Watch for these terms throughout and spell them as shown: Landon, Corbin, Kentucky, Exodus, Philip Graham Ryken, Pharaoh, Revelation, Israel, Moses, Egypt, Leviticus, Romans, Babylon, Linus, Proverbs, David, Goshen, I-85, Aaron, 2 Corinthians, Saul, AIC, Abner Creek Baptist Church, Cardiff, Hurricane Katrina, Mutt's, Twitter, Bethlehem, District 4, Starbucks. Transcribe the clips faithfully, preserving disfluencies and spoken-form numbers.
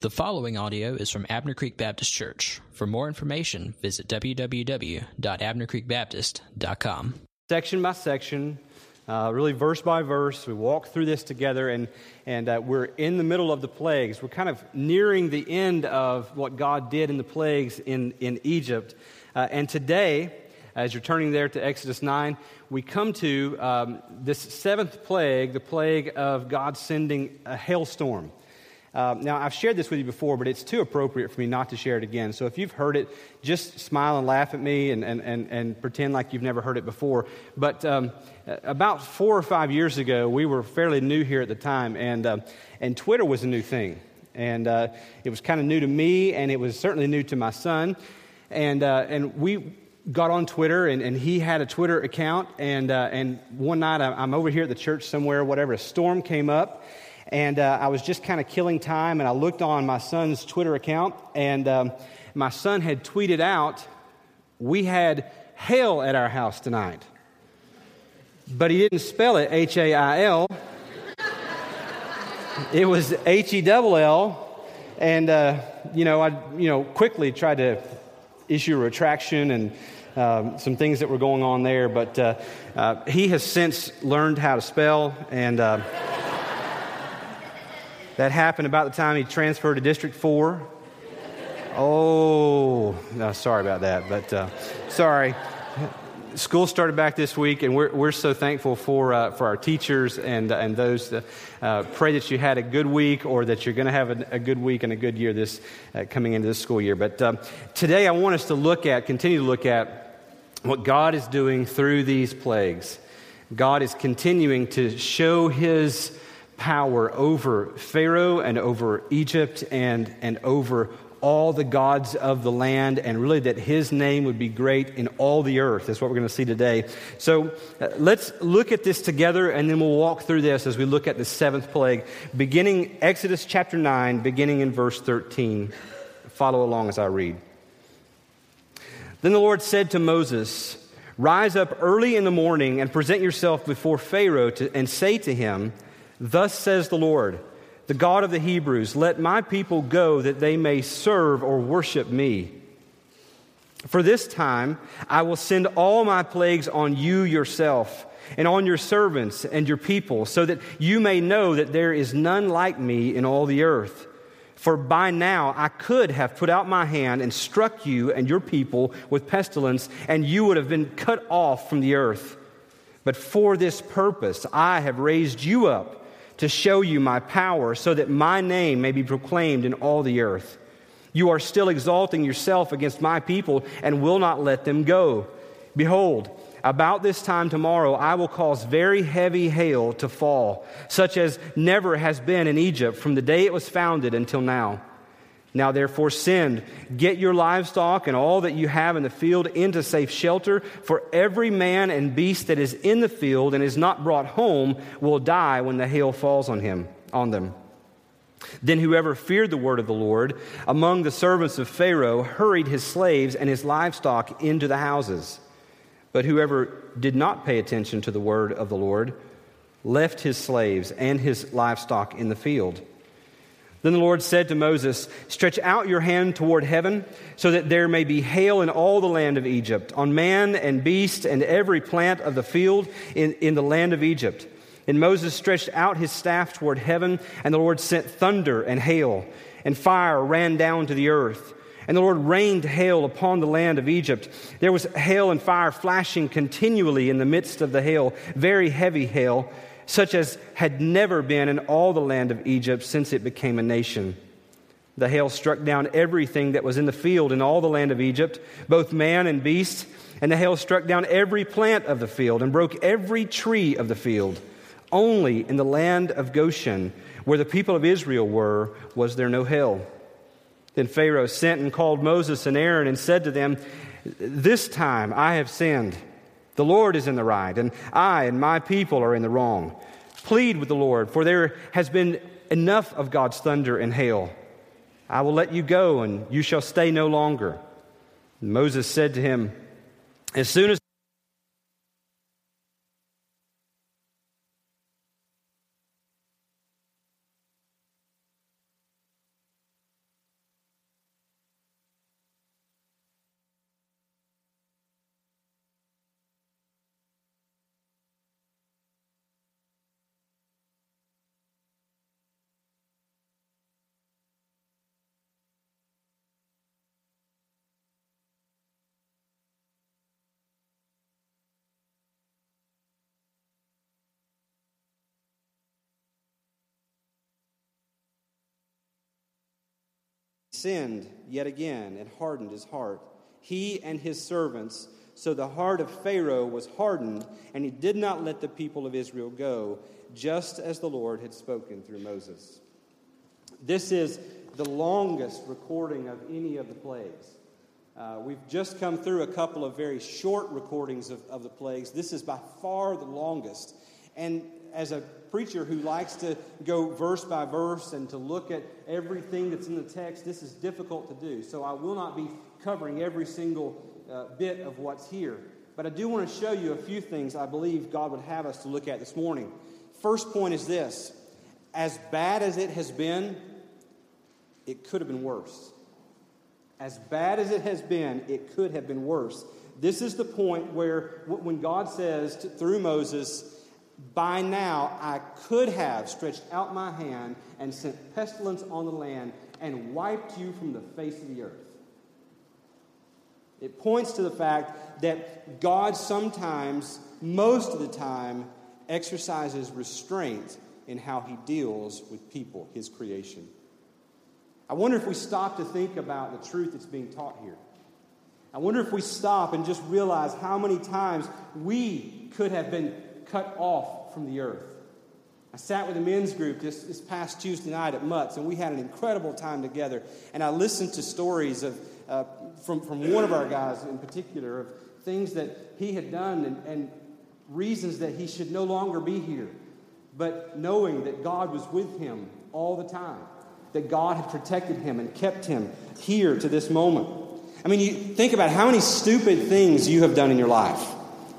The following audio is from Abner Creek Baptist Church. For more information, visit w w w dot abner creek baptist dot com. Section by section, uh, really verse by verse, we walk through this together, and, and uh, we're in the middle of the plagues. We're kind of nearing the end of what God did in the plagues in, in Egypt. Uh, and today, as you're turning there to Exodus nine, we come to um, this seventh plague, the plague of God sending a hailstorm. Uh, now, I've shared this with you before, but it's too appropriate for me not to share it again. So if you've heard it, just smile and laugh at me and and, and, and pretend like you've never heard it before. But um, about four or five years ago, we were fairly new here at the time, and uh, and Twitter was a new thing. And uh, it was kind of new to me, and it was certainly new to my son. And uh, and we got on Twitter, and, and he had a Twitter account. And, uh, and one night, I'm over here at the church somewhere, whatever, a storm came up. And uh, I was just kind of killing time, and I looked on my son's Twitter account, and um, my son had tweeted out, "We had hail at our house tonight." But he didn't spell it H A I L. It was H E L L, and uh, you know, I you know quickly tried to issue a retraction and um, some things that were going on there. But uh, uh, he has since learned how to spell, and. Uh, That happened about the time he transferred to District four. Oh, no, sorry about that, but uh, sorry. School started back this week, and we're we're so thankful for uh, for our teachers and and those. That, uh, pray that you had a good week, or that you're going to have a, a good week and a good year this uh, coming into this school year. But um, today, I want us to look at, continue to look at what God is doing through these plagues. God is continuing to show His power over Pharaoh and over Egypt and and over all the gods of the land, and really that His name would be great in all the earth. That's what we're going to see today. So uh, let's look at this together, and then we'll walk through this as we look at the seventh plague, beginning Exodus chapter nine, beginning in verse thirteen. Follow along as I read. Then the Lord said to Moses, "Rise up early in the morning and present yourself before Pharaoh to, and say to him, 'Thus says the Lord, the God of the Hebrews, let my people go that they may serve or worship me. For this time I will send all my plagues on you yourself and on your servants and your people, so that you may know that there is none like me in all the earth. For by now I could have put out my hand and struck you and your people with pestilence, and you would have been cut off from the earth. But for this purpose I have raised you up, to show you my power, so that my name may be proclaimed in all the earth. You are still exalting yourself against my people and will not let them go. Behold, about this time tomorrow I will cause very heavy hail to fall, such as never has been in Egypt from the day it was founded until now. Now therefore send, get your livestock and all that you have in the field into safe shelter, for every man and beast that is in the field and is not brought home will die when the hail falls on him, on them. Then whoever feared the word of the Lord among the servants of Pharaoh hurried his slaves and his livestock into the houses. But whoever did not pay attention to the word of the Lord left his slaves and his livestock in the field. Then the Lord said to Moses, Stretch out your hand toward heaven, so that there may be hail in all the land of Egypt, on man and beast and every plant of the field in, in the land of Egypt. And Moses stretched out his staff toward heaven, and the Lord sent thunder and hail, and fire ran down to the earth. And the Lord rained hail upon the land of Egypt. There was hail and fire flashing continually in the midst of the hail, very heavy hail, such as had never been in all the land of Egypt since it became a nation. The hail struck down everything that was in the field in all the land of Egypt, both man and beast, and the hail struck down every plant of the field and broke every tree of the field. Only in the land of Goshen, where the people of Israel were, was there no hail. Then Pharaoh sent and called Moses and Aaron and said to them, This time I have sinned. The Lord is in the right, and I and my people are in the wrong. Plead with the Lord, for there has been enough of God's thunder and hail. I will let you go, and you shall stay no longer. And Moses said to him, As soon as sinned yet again and hardened his heart, he and his servants. So the heart of Pharaoh was hardened, and he did not let the people of Israel go, just as the Lord had spoken through Moses. This is the longest recording of any of the plagues. Uh, we've just come through a couple of very short recordings of, of the plagues. This is by far the longest. And as a preacher who likes to go verse by verse and to look at everything that's in the text, this is difficult to do. So I will not be covering every single uh, bit of what's here. But I do want to show you a few things I believe God would have us to look at this morning. First point is this. As bad as it has been, it could have been worse. As bad as it has been, it could have been worse. This is the point where when God says to, through Moses, by now I could have stretched out my hand and sent pestilence on the land and wiped you from the face of the earth. It points to the fact that God sometimes, most of the time, exercises restraint in how he deals with people, his creation. I wonder if we stop to think about the truth that's being taught here. I wonder if we stop and just realize how many times we could have been cut off from the earth. I sat with a men's group this, this past Tuesday night at Mutt's, and we had an incredible time together. And I listened to stories of uh, from, from one of our guys in particular of things that he had done and, and reasons that he should no longer be here. But knowing that God was with him all the time, that God had protected him and kept him here to this moment. I mean, you think about how many stupid things you have done in your life.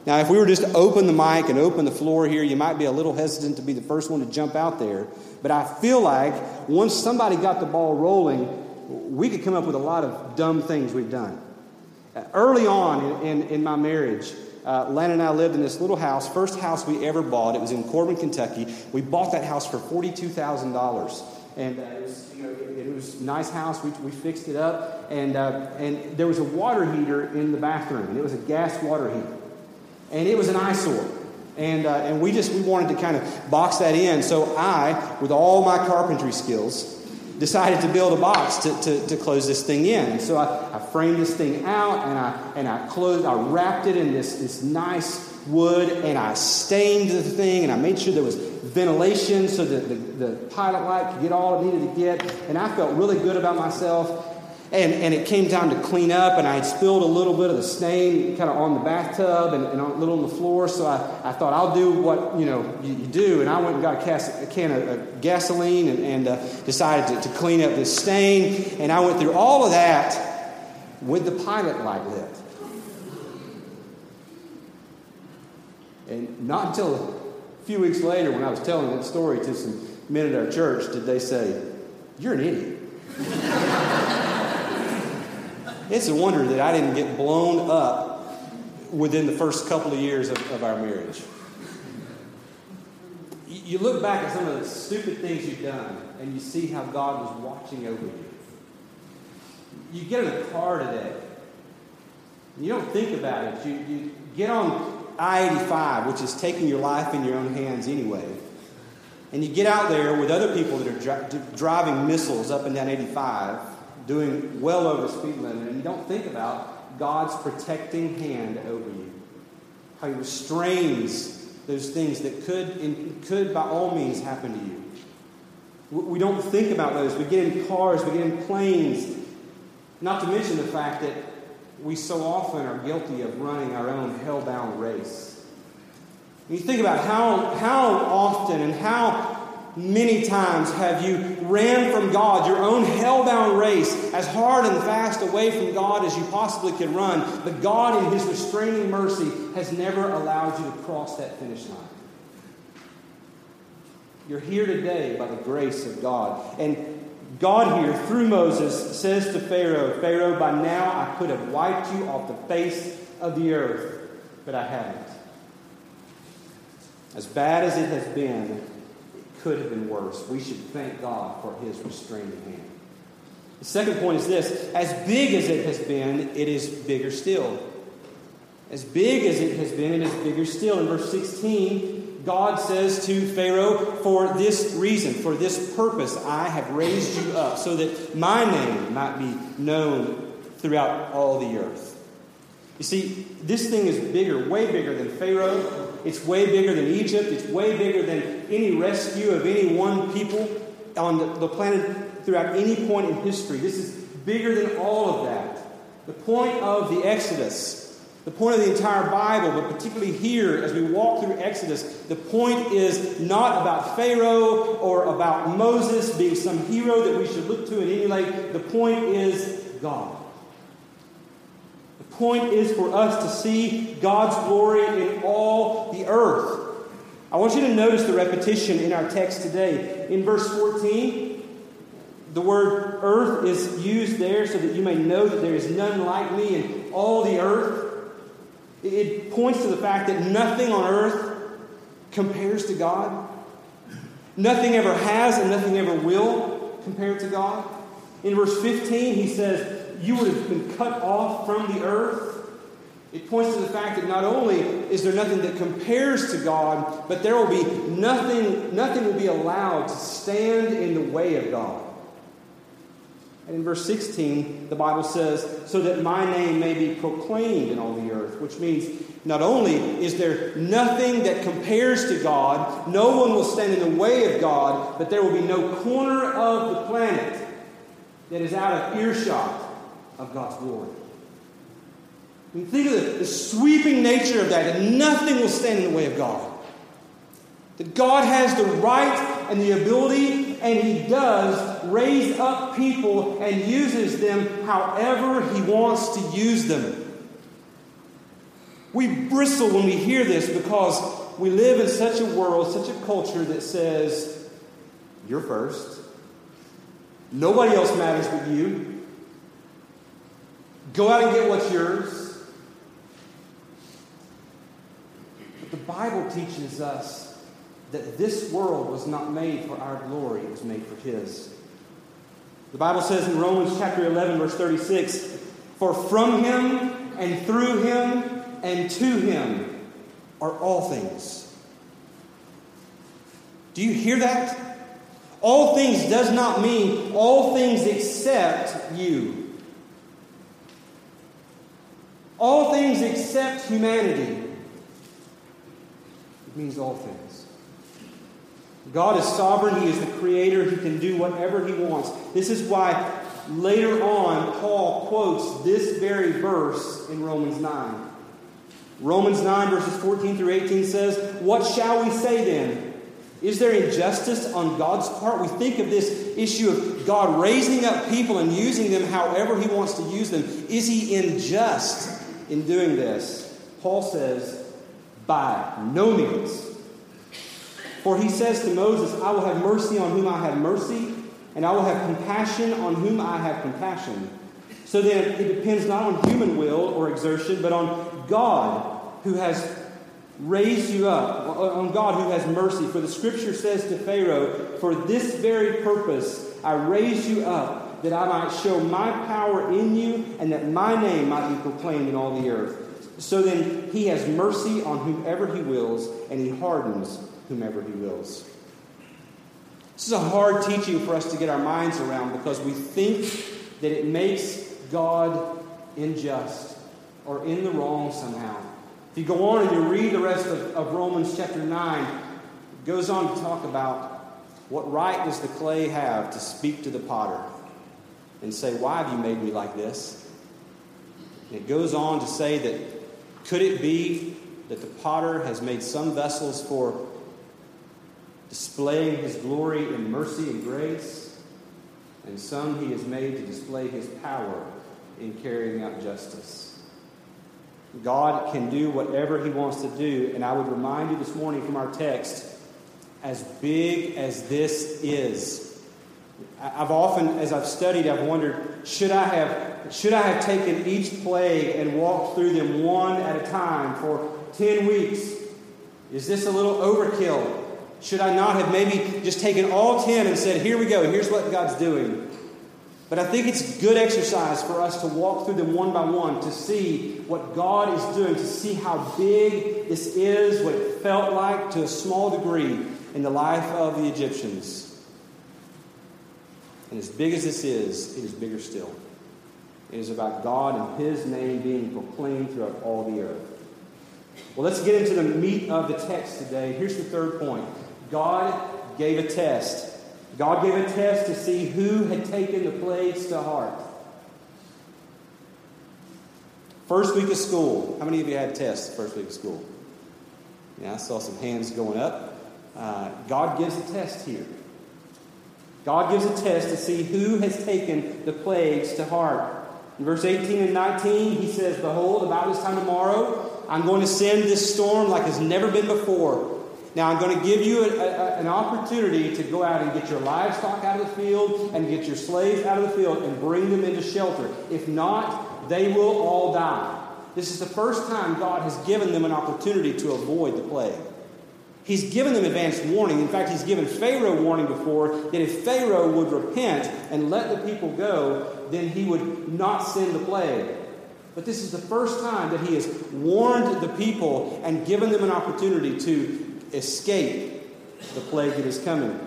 Now, if we were just to open the mic and open the floor here, you might be a little hesitant to be the first one to jump out there. But I feel like once somebody got the ball rolling, we could come up with a lot of dumb things we've done. Uh, early on in, in, in my marriage, uh, Landon and I lived in this little house, first house we ever bought. It was in Corbin, Kentucky. We bought that house for forty-two thousand dollars. And uh, it was, you know, it, it was a nice house. We, we fixed it up. And, uh, and there was a water heater in the bathroom. And it was a gas water heater. And it was an eyesore. And uh, and we just we wanted to kind of box that in. So I, with all my carpentry skills, decided to build a box to, to, to close this thing in. So I, I framed this thing out, and I and I closed, I wrapped it in this, this nice wood, and I stained the thing, and I made sure there was ventilation so that the, the pilot light could get all it needed to get. And I felt really good about myself. And and it came time to clean up, and I had spilled a little bit of the stain kind of on the bathtub and, and a little on the floor. So I, I thought, I'll do what, you know, you, you do. And I went and got a, cast, a can of uh, gasoline and, and uh, decided to, to clean up this stain. And I went through all of that with the pilot light lit. And not until a few weeks later when I was telling that story to some men at our church did they say, "You're an idiot." It's a wonder that I didn't get blown up within the first couple of years of, of our marriage. You look back at some of the stupid things you've done, and you see how God was watching over you. You get in a car today, and you don't think about it. You, you get on I eighty-five, which is taking your life in your own hands anyway, and you get out there with other people that are dri- driving missiles up and down eighty-five, doing well over the speed limit, and you don't think about God's protecting hand over you. How he restrains those things that could, and could by all means happen to you. We don't think about those. We get in cars, we get in planes. Not to mention the fact that we so often are guilty of running our own hell-bound race. When you think about how, how often and how many times have you ran from God, your own hell-bound race, as hard and fast away from God as you possibly could run, but God in his restraining mercy has never allowed you to cross that finish line. You're here today by the grace of God. And God here, through Moses, says to Pharaoh, "Pharaoh, by now I could have wiped you off the face of the earth, but I haven't. As bad as it has been, could have been worse." We should thank God for his restraining hand. The second point is this. As big as it has been, it is bigger still. As big as it has been, it is bigger still. In verse sixteen, God says to Pharaoh, for this reason, for this purpose, I have raised you up so that my name might be known throughout all the earth. You see, this thing is bigger, way bigger than Pharaoh. It's way bigger than Egypt. It's way bigger than any rescue of any one people on the planet throughout any point in history. This is bigger than all of that. The point of the Exodus, the point of the entire Bible, but particularly here as we walk through Exodus, the point is not about Pharaoh or about Moses being some hero that we should look to and emulate. The point is God. The point is for us to see God's glory in all the earth. I want you to notice the repetition in our text today. In verse fourteen, the word earth is used there so that you may know that there is none like me in all the earth. It points to the fact that nothing on earth compares to God. Nothing ever has and nothing ever will compare to God. In verse fifteen, he says, you would have been cut off from the earth. It points to the fact that not only is there nothing that compares to God, but there will be nothing, nothing will be allowed to stand in the way of God. And in verse sixteen, the Bible says, so that my name may be proclaimed in all the earth, which means not only is there nothing that compares to God, no one will stand in the way of God, but there will be no corner of the planet that is out of earshot of God's glory. And think of the, the sweeping nature of that, that nothing will stand in the way of God. That God has the right and the ability, and he does raise up people and uses them however he wants to use them. We bristle when we hear this because we live in such a world, such a culture that says, you're first. Nobody else matters but you. Go out and get what's yours. But the Bible teaches us that this world was not made for our glory, it was made for his. The Bible says in Romans chapter eleven, verse thirty-six, for from him and through him and to him are all things. Do you hear that? All things does not mean all things except you. All things except humanity. It means all things. God is sovereign. He is the creator. He can do whatever he wants. This is why later on Paul quotes this very verse in Romans nine. Romans nine verses fourteen through eighteen says, what shall we say then? Is there injustice on God's part? We think of this issue of God raising up people and using them however he wants to use them. Is he unjust in doing this? Paul says, by no means. For he says to Moses, I will have mercy on whom I have mercy, and I will have compassion on whom I have compassion. So then it depends not on human will or exertion, but on God who has raised you up, on God who has mercy. For the scripture says to Pharaoh, for this very purpose I raised you up, that I might show my power in you, and that my name might be proclaimed in all the earth. So then he has mercy on whomever he wills, and he hardens whomever he wills. This is a hard teaching for us to get our minds around because we think that it makes God unjust or in the wrong somehow. If you go on and you read the rest of, of Romans chapter nine, it goes on to talk about what right does the clay have to speak to the potter and say, why have you made me like this? And it goes on to say that could it be that the potter has made some vessels for displaying his glory and mercy and grace, and some he is made to display his power in carrying out justice. God can do whatever he wants to do, and I would remind you this morning from our text, as big as this is, I've often, as I've studied, I've wondered, should I have, should I have taken each plague and walked through them one at a time for ten weeks? Is this a little overkill? Should I not have maybe just taken all ten and said, here we go, here's what God's doing? But I think it's good exercise for us to walk through them one by one, to see what God is doing, to see how big this is, what it felt like to a small degree in the life of the Egyptians. And as big as this is, it is bigger still. It is about God and His name being proclaimed throughout all the earth. Well, let's get into the meat of the text today. Here's the third point. God gave a test. God gave a test to see who had taken the plagues to heart. First week of school. How many of you had tests first week of school? Yeah, I saw some hands going up. Uh, God gives a test here. God gives a test to see who has taken the plagues to heart. In verse eighteen and nineteen, he says, "Behold, about this time tomorrow, I'm going to send this storm like it's never been before. Now, I'm going to give you a, a, an opportunity to go out and get your livestock out of the field and get your slaves out of the field and bring them into shelter. If not, they will all die." This is the first time God has given them an opportunity to avoid the plague. He's given them advance warning. In fact, he's given Pharaoh warning before that if Pharaoh would repent and let the people go, then he would not send the plague. But this is the first time that he has warned the people and given them an opportunity to escape the plague that is coming.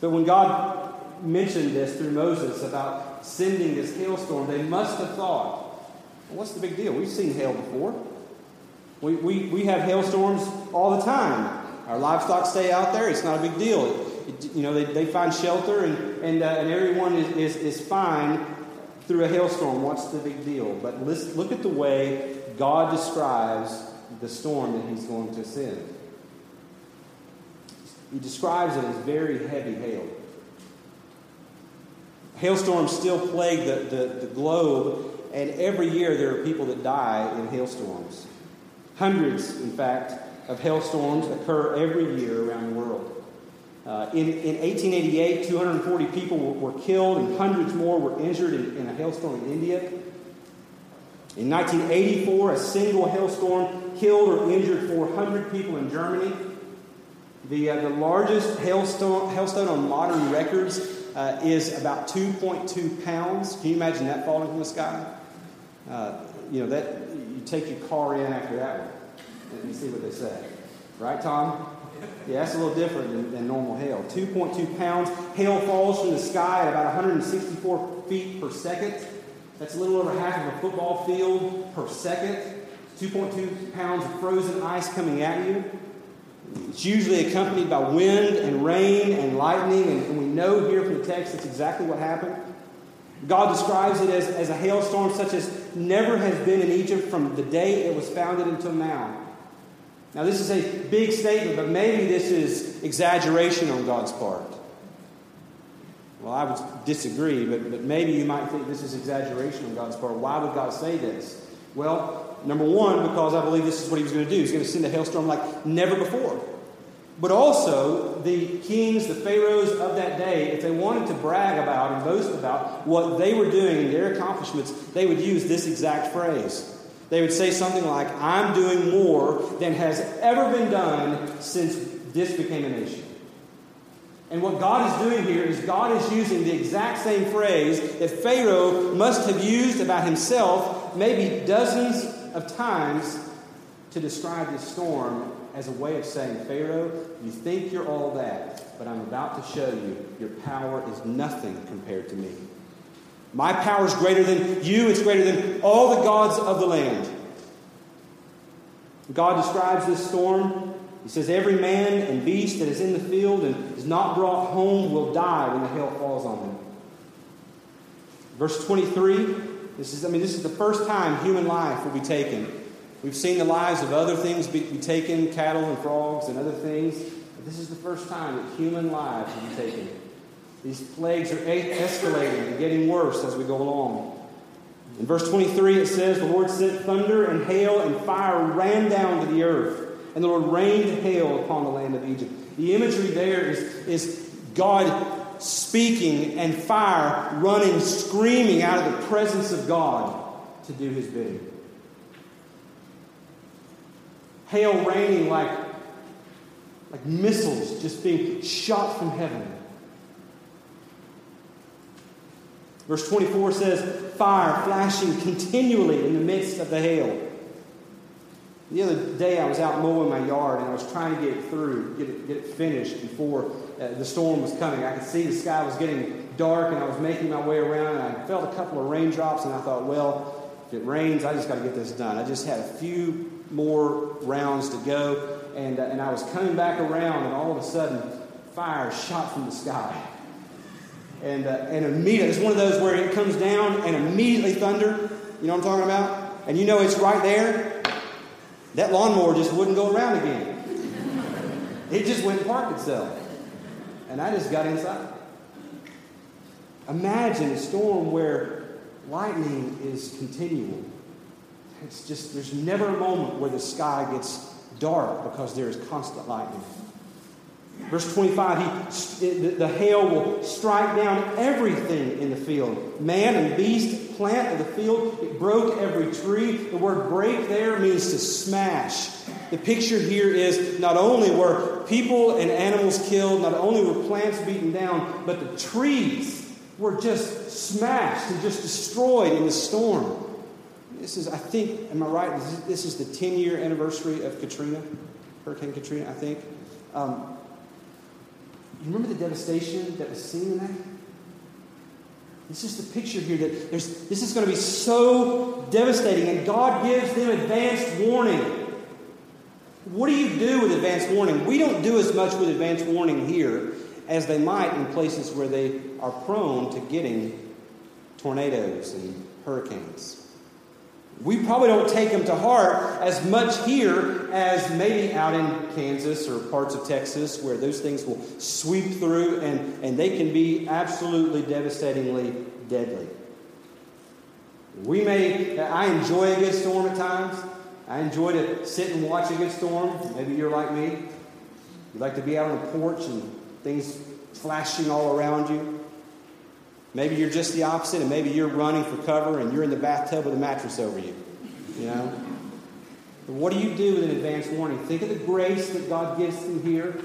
But when God mentioned this through Moses about sending this hailstorm, they must have thought, well, what's the big deal? We've seen hail before. We, we, we have hailstorms all the time. Our livestock stay out there. It's not a big deal. It, it, you know, they, they find shelter and, and, uh, and everyone is, is, is fine through a hailstorm. What's the big deal? But let's look at the way God describes the storm that he's going to send. He describes it as very heavy hail. Hailstorms still plague the, the, the globe, and every year there are people that die in hailstorms. Hundreds, in fact, of hailstorms occur every year around the world. Uh, in, in eighteen eighty-eight, two hundred forty people were, were killed, and hundreds more were injured in, in a hailstorm in India. In nineteen eighty-four, a single hailstorm killed or injured four hundred people in Germany. The, uh, the largest hailstone, hailstone on modern records uh, is about two point two pounds. Can you imagine that falling from the sky? Uh, you know, that you take your car in after that one and you see what they say. Right, Tom? Yeah, that's a little different than, than normal hail. two point two pounds. Hail falls from the sky at about one hundred sixty-four feet per second. That's a little over half of a football field per second. two point two pounds of frozen ice coming at you. It's usually accompanied by wind and rain and lightning, and, and we know here from the text that's exactly what happened. God describes it as, as a hailstorm such as never has been in Egypt from the day it was founded until now. Now, this is a big statement, but maybe this is exaggeration on God's part. Well, I would disagree, but, but maybe you might think this is exaggeration on God's part. Why would God say this? Well, number one, because I believe this is what he was going to do. He's going to send a hailstorm like never before. But also, the kings, the pharaohs of that day, if they wanted to brag about and boast about what they were doing and their accomplishments, they would use this exact phrase. They would say something like, "I'm doing more than has ever been done since this became a nation." And what God is doing here is God is using the exact same phrase that Pharaoh must have used about himself maybe dozens of times to describe this storm as a way of saying, "Pharaoh, you think you're all that, but I'm about to show you your power is nothing compared to me. My power is greater than you. It's greater than all the gods of the land." God describes this storm. He says, "Every man and beast that is in the field and is not brought home will die when the hail falls on them." Verse twenty-three, this is, I mean, this is the first time human life will be taken. We've seen the lives of other things be, be taken, cattle and frogs and other things. But this is the first time that human lives will be taken. These plagues are escalating and getting worse as we go along. In verse twenty-three, it says, "The Lord sent thunder and hail and fire ran down to the earth. And the Lord rained hail upon the land of Egypt." The imagery there is, is God speaking and fire running, screaming out of the presence of God to do his bidding. Hail raining like, like missiles just being shot from heaven. Verse twenty-four says, fire flashing continually in the midst of the hail. The other day I was out mowing my yard and I was trying to get it through, get it, get it finished before uh, the storm was coming. I could see the sky was getting dark and I was making my way around and I felt a couple of raindrops and I thought, well, if it rains, I just got to get this done. I just had a few more rounds to go and, uh, and I was coming back around and all of a sudden fire shot from the sky. And, uh, and immediately, it's one of those where it comes down and immediately thunder. You know what I'm talking about? And you know it's right there. That lawnmower just wouldn't go around again. It just went and parked itself. And I just got inside. Imagine a storm where lightning is continual. It's just, there's never a moment where the sky gets dark because there is constant lightning. Verse twenty-five, he, the, the hail will strike down everything in the field. Man and beast, plant of the field, it broke every tree. The word break there means to smash. The picture here is not only were people and animals killed, not only were plants beaten down, but the trees were just smashed and just destroyed in the storm. This is, I think, am I right? This is the ten-year anniversary of Katrina, Hurricane Katrina, I think. Um... You remember the devastation that was seen in that? It's just the picture here that there's, this is going to be so devastating, and God gives them advanced warning. What do you do with advanced warning? We don't do as much with advanced warning here as they might in places where they are prone to getting tornadoes and hurricanes. We probably don't take them to heart as much here as maybe out in Kansas or parts of Texas where those things will sweep through and, and they can be absolutely devastatingly deadly. We may, I enjoy a good storm at times. I enjoy to sit and watch a good storm. Maybe you're like me. You like to be out on the porch and things flashing all around you. Maybe you're just the opposite, and maybe you're running for cover, and you're in the bathtub with a mattress over you. You know? But what do you do with an advanced warning? Think of the grace that God gives them here,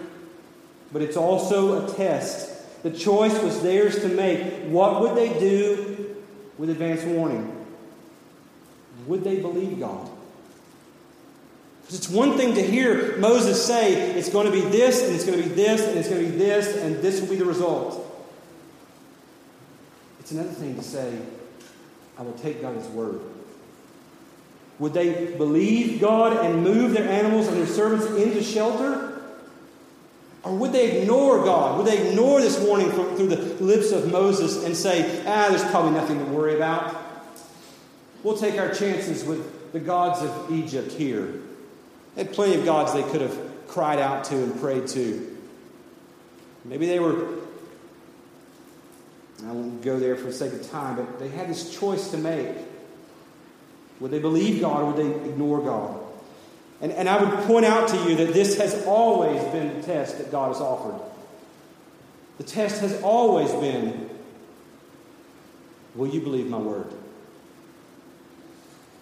but it's also a test. The choice was theirs to make. What would they do with advanced warning? Would they believe God? Because it's one thing to hear Moses say, it's going to be this, and it's going to be this, and it's going to be this, and this will be the result. It's another thing to say, I will take God's word. Would they believe God and move their animals and their servants into shelter? Or would they ignore God? Would they ignore this warning from, through the lips of Moses and say, ah, there's probably nothing to worry about. We'll take our chances with the gods of Egypt here. They had plenty of gods they could have cried out to and prayed to. Maybe they were... I won't go there for the sake of time, but they had this choice to make. Would they believe God or would they ignore God? And, and I would point out to you that this has always been the test that God has offered. The test has always been, will you believe my word?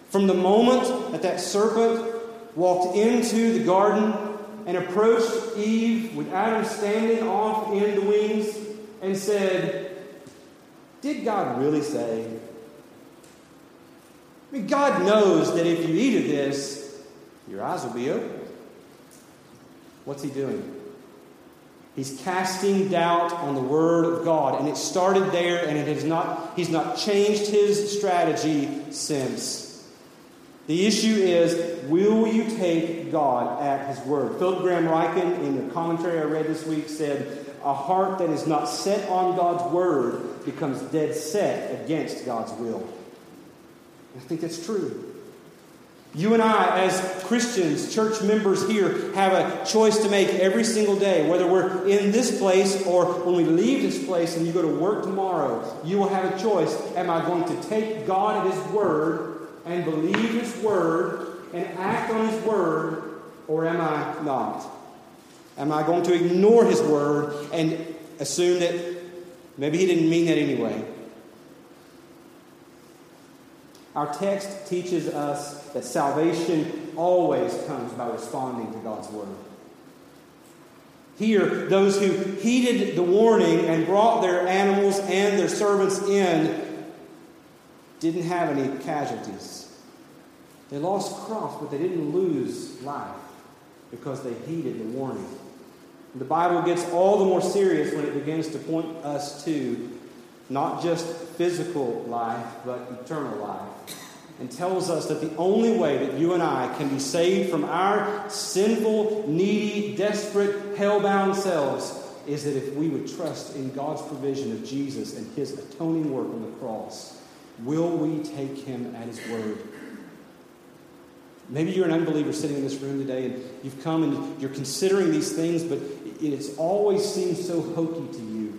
From the moment that that serpent walked into the garden and approached Eve with Adam standing off in the wings and said, did God really say? I mean, God knows that if you eat of this, your eyes will be open. What's he doing? He's casting doubt on the word of God. And it started there, and it has not, he's not changed his strategy since. The issue is, will you take God at his word? Philip Graham Ryken, in the commentary I read this week, said, a heart that is not set on God's word becomes dead set against God's will. And I think that's true. You and I, as Christians, church members here, have a choice to make every single day. Whether we're in this place or when we leave this place and you go to work tomorrow, you will have a choice. Am I going to take God at his word and believe his word and act on his word, or am I not? Am I going to ignore his word and assume that maybe he didn't mean that anyway? Our text teaches us that salvation always comes by responding to God's word. Here, those who heeded the warning and brought their animals and their servants in didn't have any casualties. They lost crops, but they didn't lose life because they heeded the warning. The Bible gets all the more serious when it begins to point us to not just physical life, but eternal life, and tells us that the only way that you and I can be saved from our sinful, needy, desperate, hell-bound selves is that if we would trust in God's provision of Jesus and his atoning work on the cross, will we take him at his word? Maybe you're an unbeliever sitting in this room today and you've come and you're considering these things, but it's always seemed so hokey to you.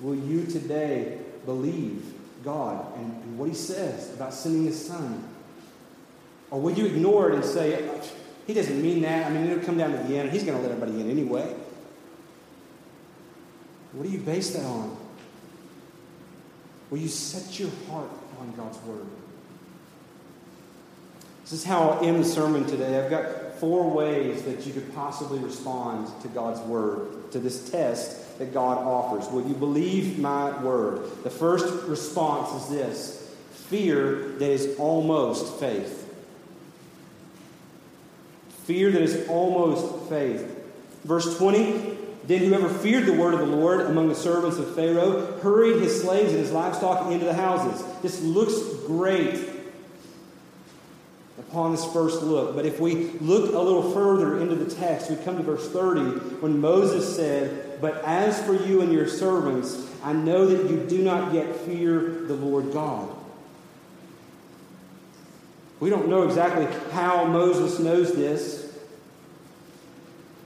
Will you today believe God and, and what he says about sending his son? Or will you ignore it and say, he doesn't mean that. I mean, it'll come down to the end and he's going to let everybody in anyway. What do you base that on? Will you set your heart on God's word? This is how I'll end the sermon today. I've got four ways that you could possibly respond to God's word, to this test that God offers. Will you believe my word? The first response is this: fear that is almost faith. Fear that is almost faith. Verse twenty, then whoever feared the word of the Lord among the servants of Pharaoh hurried his slaves and his livestock into the houses. This looks great upon this first look. But if we look a little further into the text, we come to verse thirty, when Moses said, "But as for you and your servants, I know that you do not yet fear the Lord God." We don't know exactly how Moses knows this,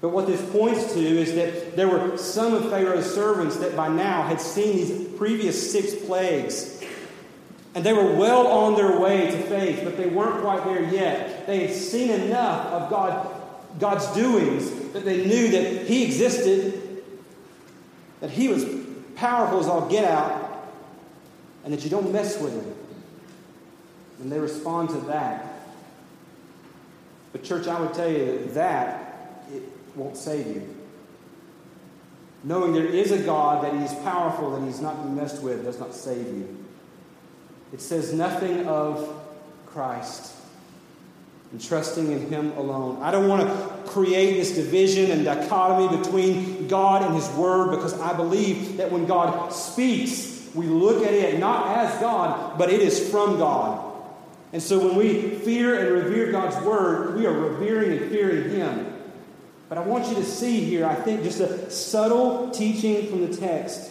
but what this points to is that there were some of Pharaoh's servants that by now had seen these previous six plagues. And they were well on their way to faith, but they weren't quite there yet. They had seen enough of God, God's doings that they knew that he existed, that he was powerful as all get out, and that you don't mess with him. And they respond to that. But church, I would tell you that that it won't save you. Knowing there is a God, that he's powerful, that he's not to be messed with, does not save you. It says nothing of Christ and trusting in him alone. I don't want to create this division and dichotomy between God and his word, because I believe that when God speaks, we look at it not as God, but it is from God. And so when we fear and revere God's word, we are revering and fearing him. But I want you to see here, I think, just a subtle teaching from the text.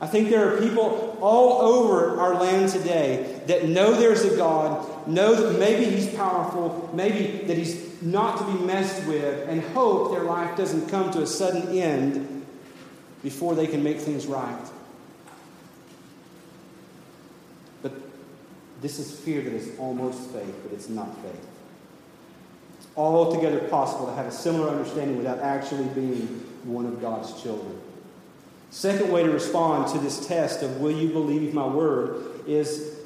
I think there are people all over our land today that know there's a God, know that maybe he's powerful, maybe that he's not to be messed with, and hope their life doesn't come to a sudden end before they can make things right. But this is fear that is almost faith, but it's not faith. It's altogether possible to have a similar understanding without actually being one of God's children. Second way to respond to this test of will you believe my word is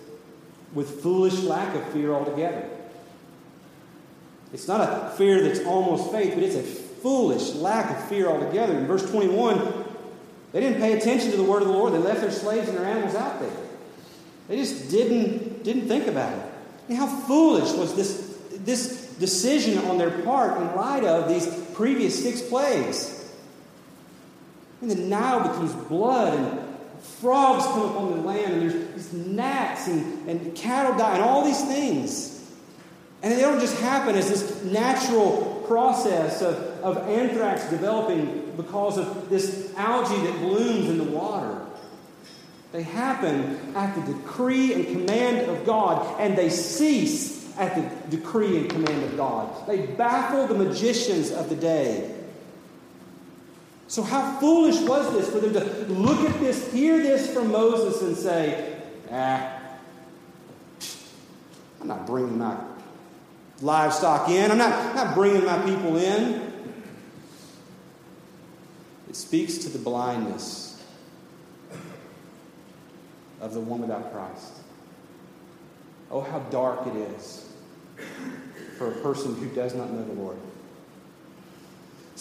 with foolish lack of fear altogether. It's not a fear that's almost faith, but it's a foolish lack of fear altogether. In verse twenty-one, they didn't pay attention to the word of the Lord. They left their slaves and their animals out there. They just didn't, didn't think about it. And how foolish was this, this decision on their part in light of these previous six plagues? And the Nile becomes blood, and frogs come up on the land, and there's these gnats, and, and cattle die, and all these things. And they don't just happen as this natural process of, of anthrax developing because of this algae that blooms in the water. They happen at the decree and command of God, and they cease at the decree and command of God. They baffle the magicians of the day. So how foolish was this for them to look at this, hear this from Moses and say, ah, I'm not bringing my livestock in. I'm not, not bringing my people in. It speaks to the blindness of the one without Christ. Oh, how dark it is for a person who does not know the Lord.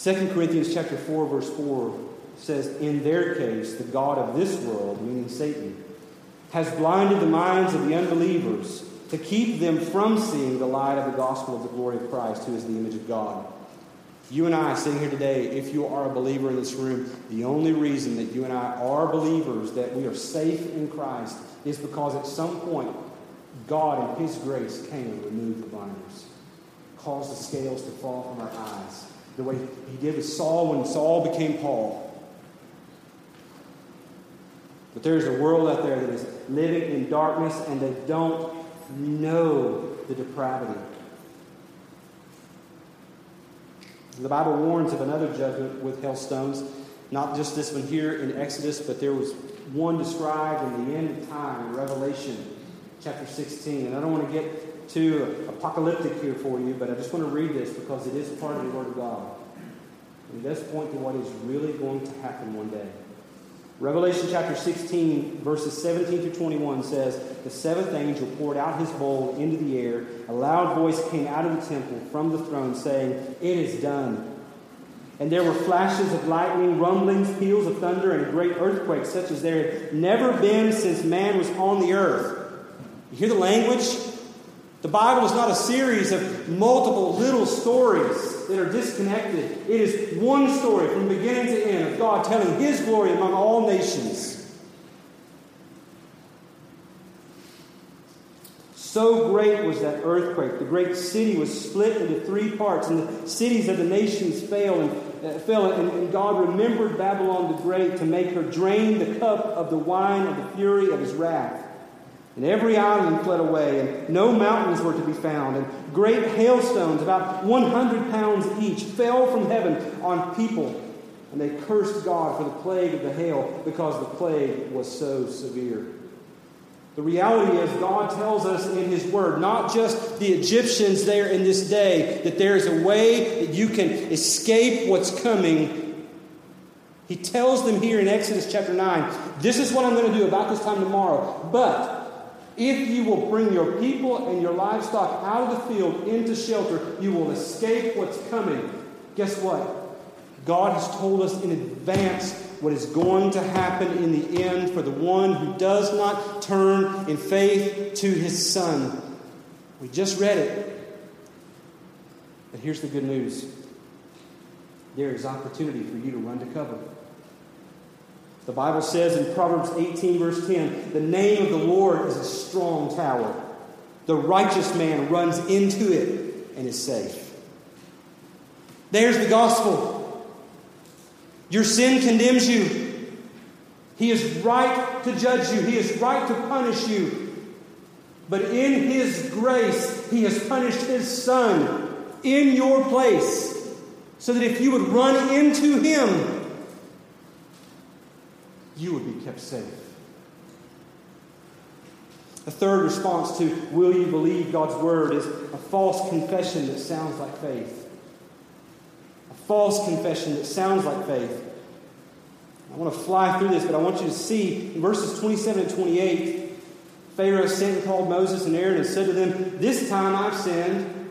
Second Corinthians chapter four, verse four says, in their case, the God of this world, meaning Satan, has blinded the minds of the unbelievers to keep them from seeing the light of the gospel of the glory of Christ, who is the image of God. You and I sitting here today, if you are a believer in this room, the only reason that you and I are believers, that we are safe in Christ, is because at some point, God in His grace came and removed the blinders, caused the scales to fall from our eyes, the way He did with Saul when Saul became Paul. But there's a world out there that is living in darkness, and they don't know the depravity. The Bible warns of another judgment with hailstones, not just this one here in Exodus, but there was one described in the end of time in Revelation chapter sixteen. And I don't want to get too apocalyptic here for you, but I just want to read this because it is part of the Word of God. And it does point to what is really going to happen one day. Revelation chapter sixteen, verses seventeen through twenty-one says, the seventh angel poured out his bowl into the air. A loud voice came out of the temple from the throne saying, it is done. And there were flashes of lightning, rumblings, peals of thunder, and a great earthquake such as there had never been since man was on the earth. You hear the language? The Bible is not a series of multiple little stories that are disconnected. It is one story from beginning to end of God telling His glory among all nations. So great was that earthquake. The great city was split into three parts, and the cities of the nations fell, and, uh, fell, and, and God remembered Babylon the Great to make her drain the cup of the wine of the fury of His wrath. And every island fled away, and no mountains were to be found. And great hailstones, about one hundred pounds each, fell from heaven on people. And they cursed God for the plague of the hail, because the plague was so severe. The reality is, God tells us in His Word, not just the Egyptians there in this day, that there is a way that you can escape what's coming. He tells them here in Exodus chapter nine, this is what I'm going to do about this time tomorrow. But if you will bring your people and your livestock out of the field into shelter, you will escape what's coming. Guess what? God has told us in advance what is going to happen in the end for the one who does not turn in faith to His Son. We just read it. But here's the good news. There is opportunity for you to run to cover. The Bible says in Proverbs eighteen, verse ten, the name of the Lord is a strong tower. The righteous man runs into it and is safe. There's the gospel. Your sin condemns you. He is right to judge you. He is right to punish you. But in His grace, He has punished His Son in your place, so that if you would run into Him, you would be kept safe. A third response to will you believe God's word is a false confession that sounds like faith. A false confession that sounds like faith. I want to fly through this, but I want you to see in verses twenty-seven and twenty-eight, Pharaoh sent and called Moses and Aaron and said to them, this time I've sinned.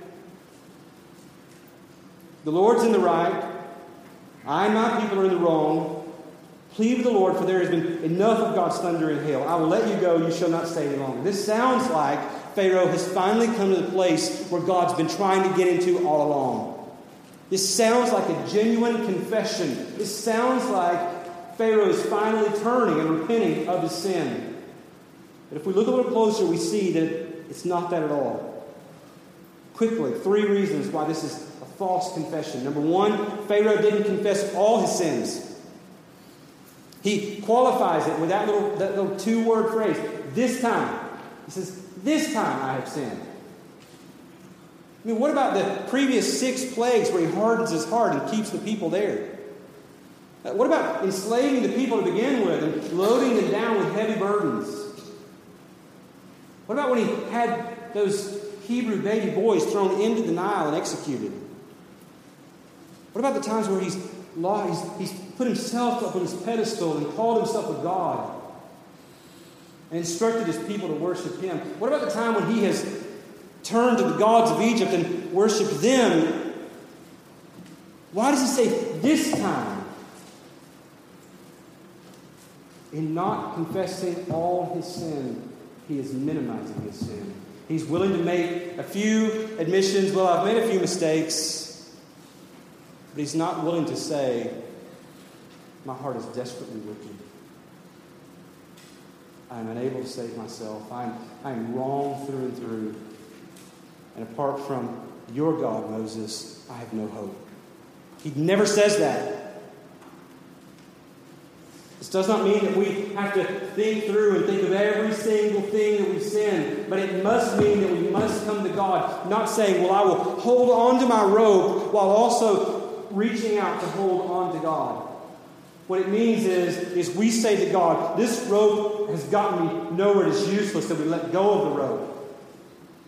The Lord's in the right. I and my people are in the wrong. Plead with the Lord, for there has been enough of God's thunder and hail. I will let you go, you shall not stay any longer. This sounds like Pharaoh has finally come to the place where God's been trying to get into all along. This sounds like a genuine confession. This sounds like Pharaoh is finally turning and repenting of his sin. But if we look a little closer, we see that it's not that at all. Quickly, three reasons why this is a false confession. Number one, Pharaoh didn't confess all his sins. He qualifies it with that little, that little two-word phrase, this time. He says, this time I have sinned. I mean, what about the previous six plagues where he hardens his heart and keeps the people there? What about enslaving the people to begin with and loading them down with heavy burdens? What about when he had those Hebrew baby boys thrown into the Nile and executed? What about the times where he's He's, he's put himself up on his pedestal and called himself a god and instructed his people to worship him? What about the time when he has turned to the gods of Egypt and worshiped them? Why does it say this time? In not confessing all his sin, he is minimizing his sin. He's willing to make a few admissions. Well, I've made a few mistakes. But he's not willing to say, my heart is desperately wicked. I'm unable to save myself. I'm, I'm wrong through and through. And apart from your God, Moses, I have no hope. He never says that. This does not mean that we have to think through and think of every single thing that we've sinned, but it must mean that we must come to God, not saying, well, I will hold on to my rope while also reaching out to hold on to God. What it means is, is we say to God, this rope has gotten me nowhere, it is useless, that we let go of the rope.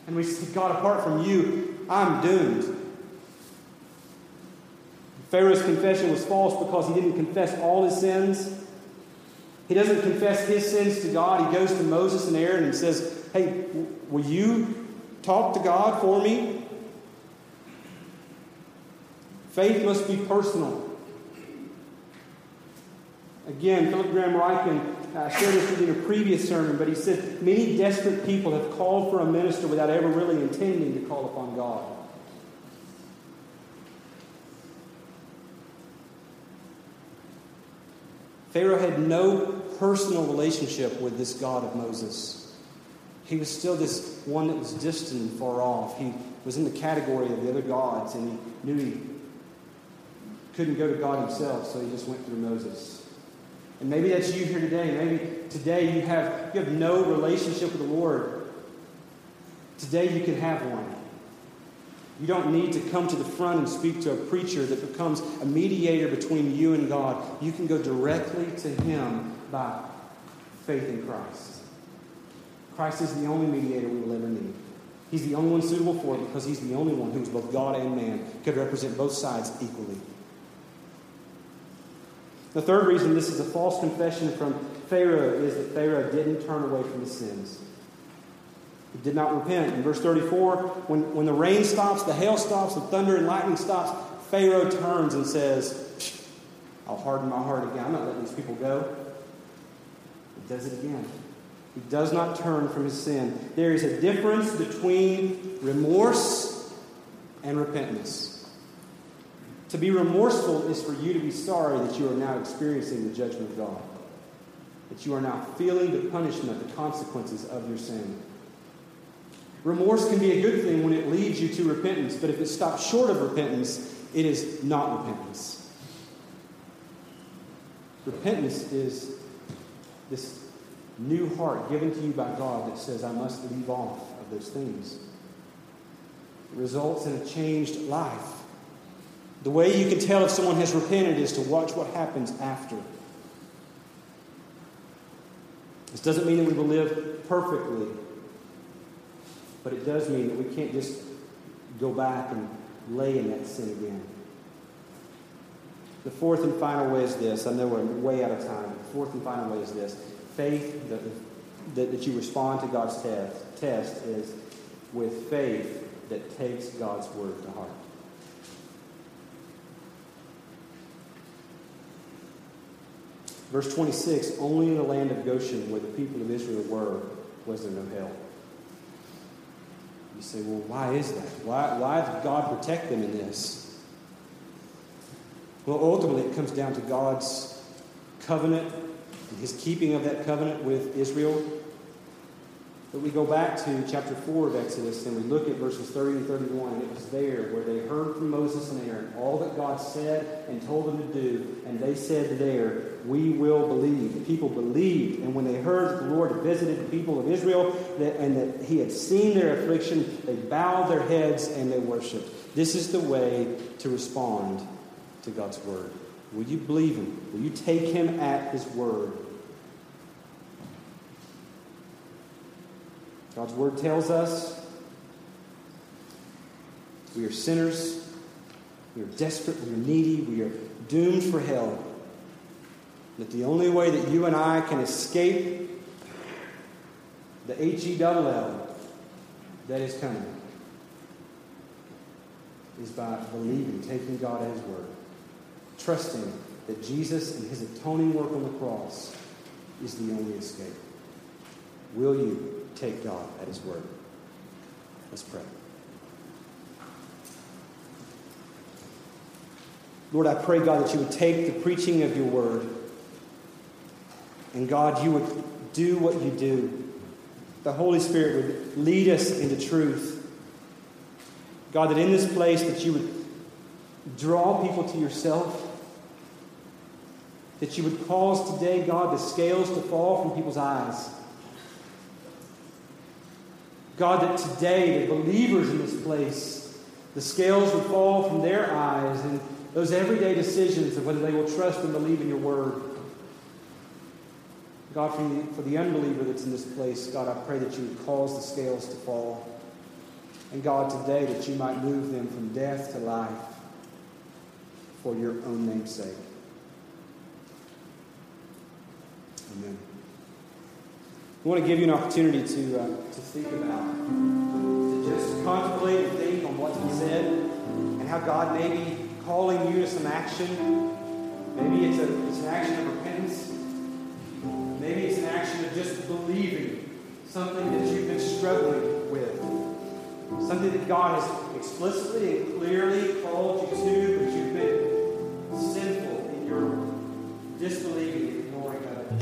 And we say, God, apart from you, I'm doomed. Pharaoh's confession was false because he didn't confess all his sins. He doesn't confess his sins to God. He goes to Moses and Aaron and says, hey, will you talk to God for me? Faith must be personal. Again, Philip Graham Ryken uh, shared this in a previous sermon, but he said, many desperate people have called for a minister without ever really intending to call upon God. Pharaoh had no personal relationship with this God of Moses. He was still this one that was distant and far off. He was in the category of the other gods, and he knew he couldn't go to God himself, so he just went through Moses. And maybe that's you here today. Maybe today you have, you have no relationship with the Lord. Today you can have one. You don't need to come to the front and speak to a preacher that becomes a mediator between you and God. You can go directly to him by faith in Christ. Christ is the only mediator we will ever need. He's the only one suitable for it because he's the only one who is both God and man, could represent both sides equally. The third reason this is a false confession from Pharaoh is that Pharaoh didn't turn away from his sins. He did not repent. In verse thirty-four, when, when the rain stops, the hail stops, the thunder and lightning stops, Pharaoh turns and says, I'll harden my heart again. I'm not letting these people go. He does it again. He does not turn from his sin. There is a difference between remorse and repentance. To be remorseful is for you to be sorry that you are now experiencing the judgment of God, that you are now feeling the punishment, the consequences of your sin. Remorse can be a good thing when it leads you to repentance, but if it stops short of repentance, it is not repentance. Repentance is this new heart given to you by God that says, I must leave off of those things. It results in a changed life. The way you can tell if someone has repented is to watch what happens after. This doesn't mean that we will live perfectly. But it does mean that we can't just go back and lay in that sin again. The fourth and final way is this. I know we're way out of time. But the fourth and final way is this. Faith, that, that, that you respond to God's test, test is with faith that takes God's word to heart. Verse twenty-six, only in the land of Goshen where the people of Israel were was there no hell. You say, well, why is that? Why, why did God protect them in this? Well, ultimately, it comes down to God's covenant and his keeping of that covenant with Israel. But we go back to chapter four of Exodus, and we look at verses thirty and thirty-one, and it was there where they heard from Moses and Aaron all that God said and told them to do, and they said there, we will believe. The people believed. And when they heard that the Lord had visited the people of Israel that, and that he had seen their affliction, they bowed their heads and they worshiped. This is the way to respond to God's word. Will you believe him? Will you take him at his word? God's word tells us we are sinners, we are desperate, we are needy, we are doomed for hell. That the only way that you and I can escape the H E double L that is coming is by believing, taking God at His word, trusting that Jesus and His atoning work on the cross is the only escape. Will you take God at His word? Let's pray. Lord, I pray, God, that you would take the preaching of your word, and God, you would do what you do. The Holy Spirit would lead us into truth. God, that in this place that you would draw people to yourself, that you would cause today, God, the scales to fall from people's eyes. God, that today, the believers in this place, the scales would fall from their eyes and those everyday decisions of whether they will trust and believe in your word. God, for the, for the unbeliever that's in this place, God, I pray that you would cause the scales to fall. And God, today, that you might move them from death to life for your own name's sake. Amen. I want to give you an opportunity to, uh, to think about, to just contemplate and think on what's been said and how God may be calling you to some action. Maybe it's, a, it's an action of repentance. Maybe it's an action of just believing something that you've been struggling with. Something that God has explicitly and clearly called you to, but you've been sinful in your disbelieving and ignoring others.